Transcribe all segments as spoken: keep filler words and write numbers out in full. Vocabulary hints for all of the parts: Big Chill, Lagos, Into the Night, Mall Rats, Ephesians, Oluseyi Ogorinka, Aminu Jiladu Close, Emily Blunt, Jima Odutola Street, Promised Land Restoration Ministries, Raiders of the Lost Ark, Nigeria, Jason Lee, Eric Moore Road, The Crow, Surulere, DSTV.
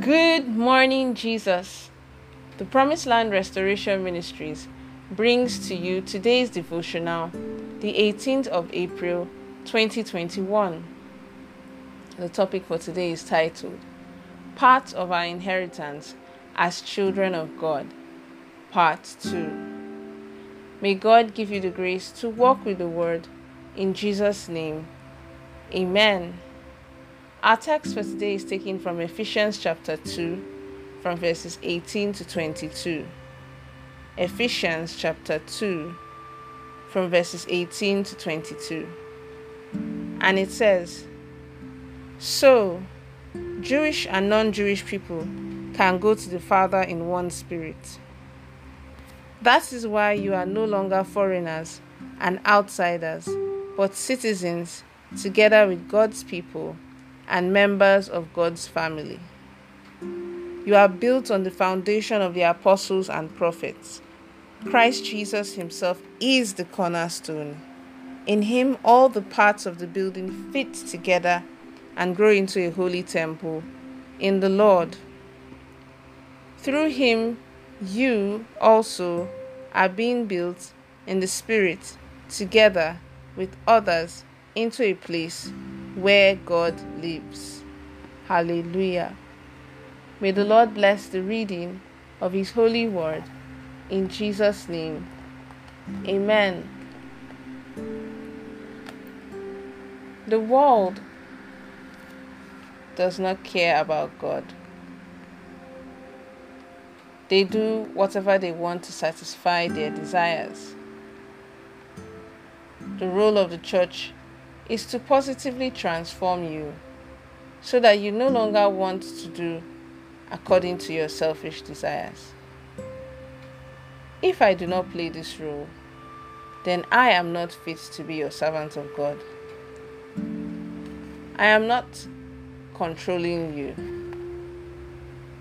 Good morning, Jesus. The Promised Land Restoration Ministries brings to you today's devotional, the eighteenth of April, twenty twenty-one. The topic for today is titled, Part of Our Inheritance as Children of God, Part two. May God give you the grace to walk with the Word, in Jesus' name. Amen. Our text for today is taken from Ephesians chapter two, from verses eighteen to twenty-two. Ephesians chapter two, from verses eighteen to twenty-two. And it says, So, Jewish and non-Jewish people can go to the Father in one spirit. That is why you are no longer foreigners and outsiders, but citizens together with God's people and members of God's family. You are built on the foundation of the apostles and prophets. Christ Jesus himself is the cornerstone. In him all the parts of the building fit together and grow into a holy temple in the Lord. Through him you also are being built in the Spirit together with others into a place where God lives. Hallelujah. May the Lord bless the reading of his holy word, in Jesus' name. Amen. The world does not care about God. They do whatever they want to satisfy their desires. The role of the church is to positively transform you so that you no longer want to do according to your selfish desires. If I do not play this role, then I am not fit to be your servant of God. I am not controlling you.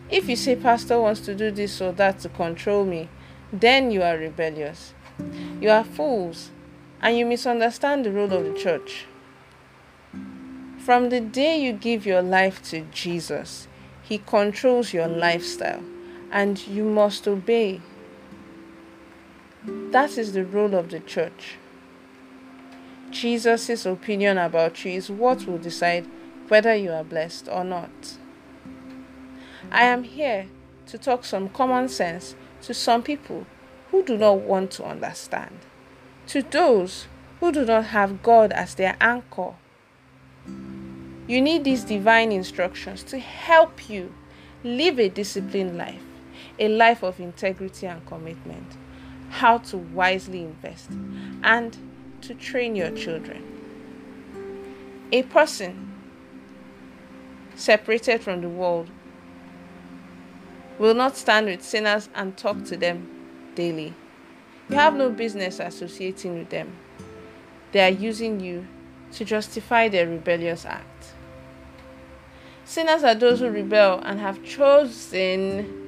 If you say, Pastor wants to do this or that to control me, then you are rebellious. You are fools, and you misunderstand the role of the church. From the day you give your life to Jesus, he controls your lifestyle, and you must obey. That is the role of the church. Jesus' opinion about you is what will decide whether you are blessed or not. I am here to talk some common sense to some people who do not want to understand, to those who do not have God as their anchor. You need these divine instructions to help you live a disciplined life, a life of integrity and commitment, how to wisely invest, and to train your children. A person separated from the world will not stand with sinners and talk to them daily. You have no business associating with them. They are using you to justify their rebellious act. Sinners are those who rebel and have chosen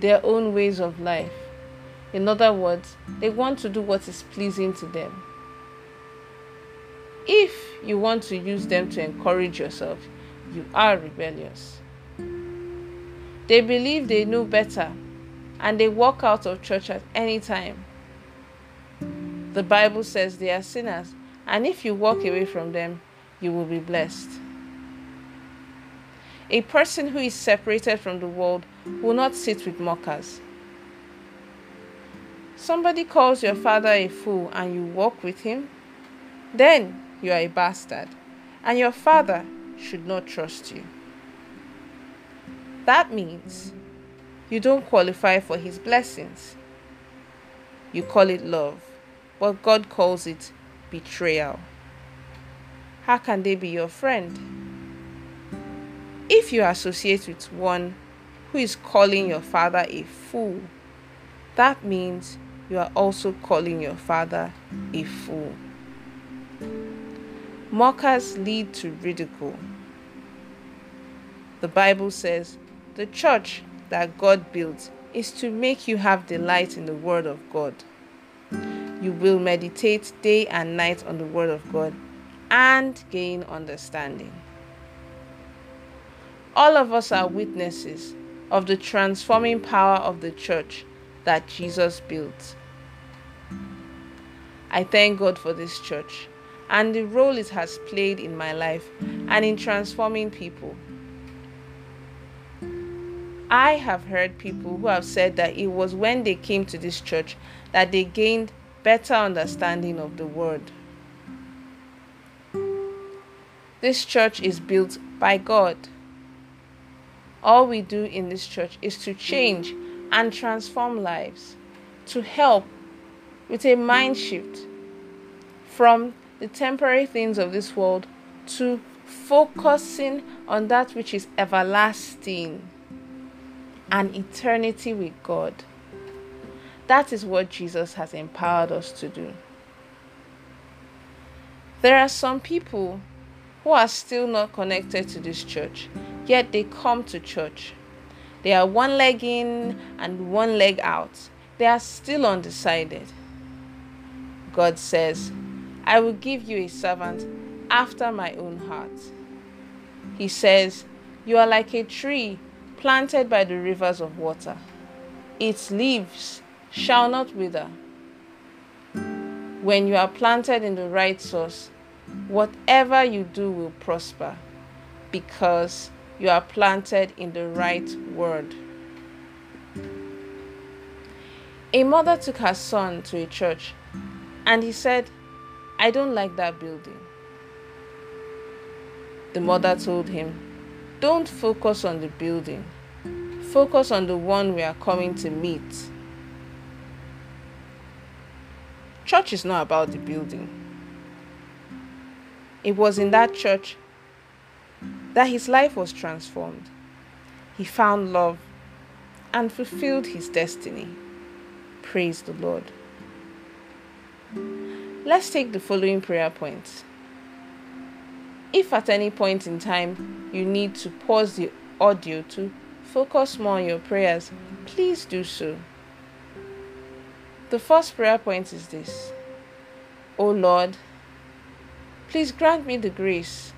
their own ways of life. In other words, they want to do what is pleasing to them. If you want to use them to encourage yourself, you are rebellious. They believe they know better, and they walk out of church at any time. The Bible says they are sinners, and if you walk away from them, you will be blessed. A person who is separated from the world will not sit with mockers. Somebody calls your father a fool and you walk with him, then you are a bastard, and your father should not trust you. That means you don't qualify for his blessings. You call it love, but God calls it betrayal. How can they be your friend? If you associate with one who is calling your father a fool, that means you are also calling your father a fool. Mockers lead to ridicule. The Bible says the church that God builds is to make you have delight in the Word of God. You will meditate day and night on the Word of God and gain understanding. All of us are witnesses of the transforming power of the church that Jesus built. I thank God for this church and the role it has played in my life and in transforming people. I have heard people who have said that it was when they came to this church that they gained better understanding of the word. This church is built by God. All we do in this church is to change and transform lives, to help with a mind shift from the temporary things of this world to focusing on that which is everlasting, an eternity with God. That is what Jesus has empowered us to do. There are some people who are still not connected to this church, yet they come to church. They are one leg in and one leg out. They are still undecided. God says, I will give you a servant after my own heart. He says, you are like a tree planted by the rivers of water. Its leaves shall not wither. When you are planted in the right source, whatever you do will prosper, because you are planted in the right word. A mother took her son to a church, and he said, I don't like that building. The mother told him, don't focus on the building. Focus on the one we are coming to meet. Church is not about the building. It was in that church that his life was transformed. He found love and fulfilled his destiny. Praise the Lord. Let's take the following prayer points. If at any point in time you need to pause the audio to focus more on your prayers, please do so. The first prayer point is this. O Lord, please grant me the grace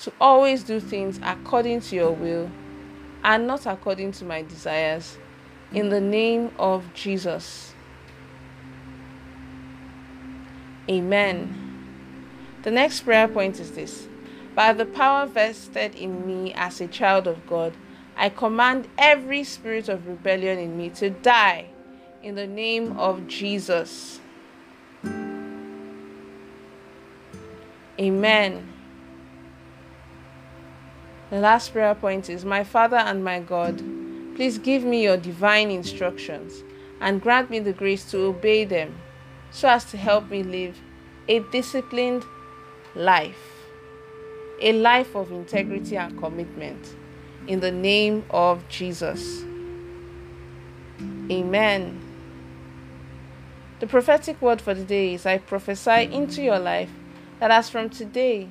to always do things according to your will and not according to my desires, in the name of Jesus. Amen. The next prayer point is this. By the power vested in me as a child of God, I command every spirit of rebellion in me to die, in the name of Jesus. Amen. The last prayer point is, my Father and my God, please give me your divine instructions and grant me the grace to obey them so as to help me live a disciplined life, a life of integrity and commitment, in the name of Jesus. Amen. The prophetic word for the day is, I prophesy into your life that as from today,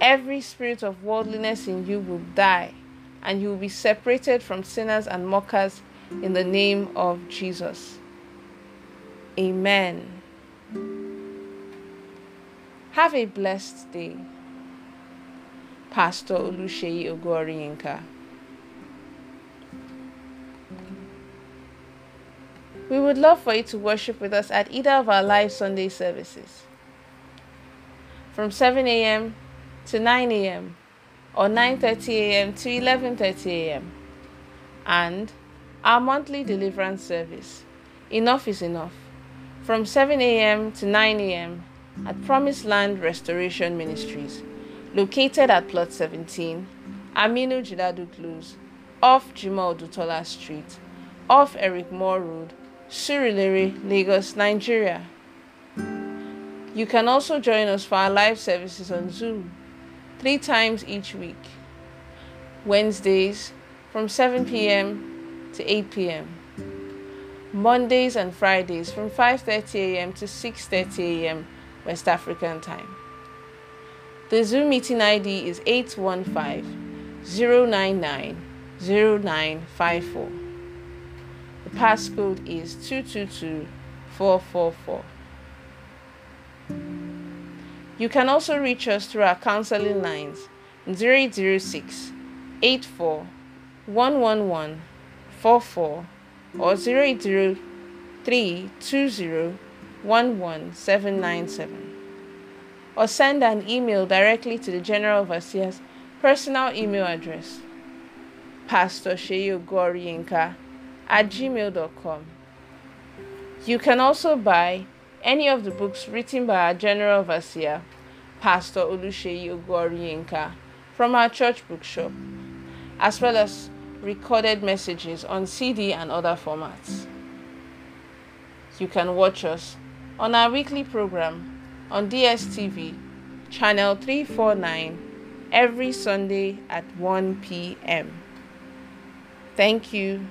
every spirit of worldliness in you will die, and you will be separated from sinners and mockers, in the name of Jesus. Amen. Have a blessed day. Pastor Oluseyi Ogorinka. We would love for you to worship with us at either of our live Sunday services, from seven a.m. to nine a.m. or nine thirty a.m. to eleven thirty a.m. and our monthly deliverance service, Enough is Enough, from seven a.m. to nine a.m. at Promised Land Restoration Ministries, located at Plot seventeen, Aminu Jiladu Close, off Jima Odutola Street, off Eric Moore Road, Surulere, Lagos, Nigeria. You can also join us for our live services on Zoom, three times each week. Wednesdays from seven p.m. to eight p.m. Mondays and Fridays from five thirty a.m. to six thirty a.m. West African time. The Zoom meeting I D is eight one five, zero nine nine, zero nine five four. The passcode is two two two, four four four. You can also reach us through our counseling lines, zero eight zero six zero eight four, one one one, four four or zero eight zero, three two zero, one one seven nine seven, or send an email directly to the General Overseer's personal email address, pastor seyi ogorinka at gmail dot com. You can also buy any of the books written by our General Overseer, Pastor Oluseyi Ogorinka, from our church bookshop, as well as recorded messages on C D and other formats. You can watch us on our weekly program on D S T V, channel three forty-nine, every Sunday at one p m Thank you.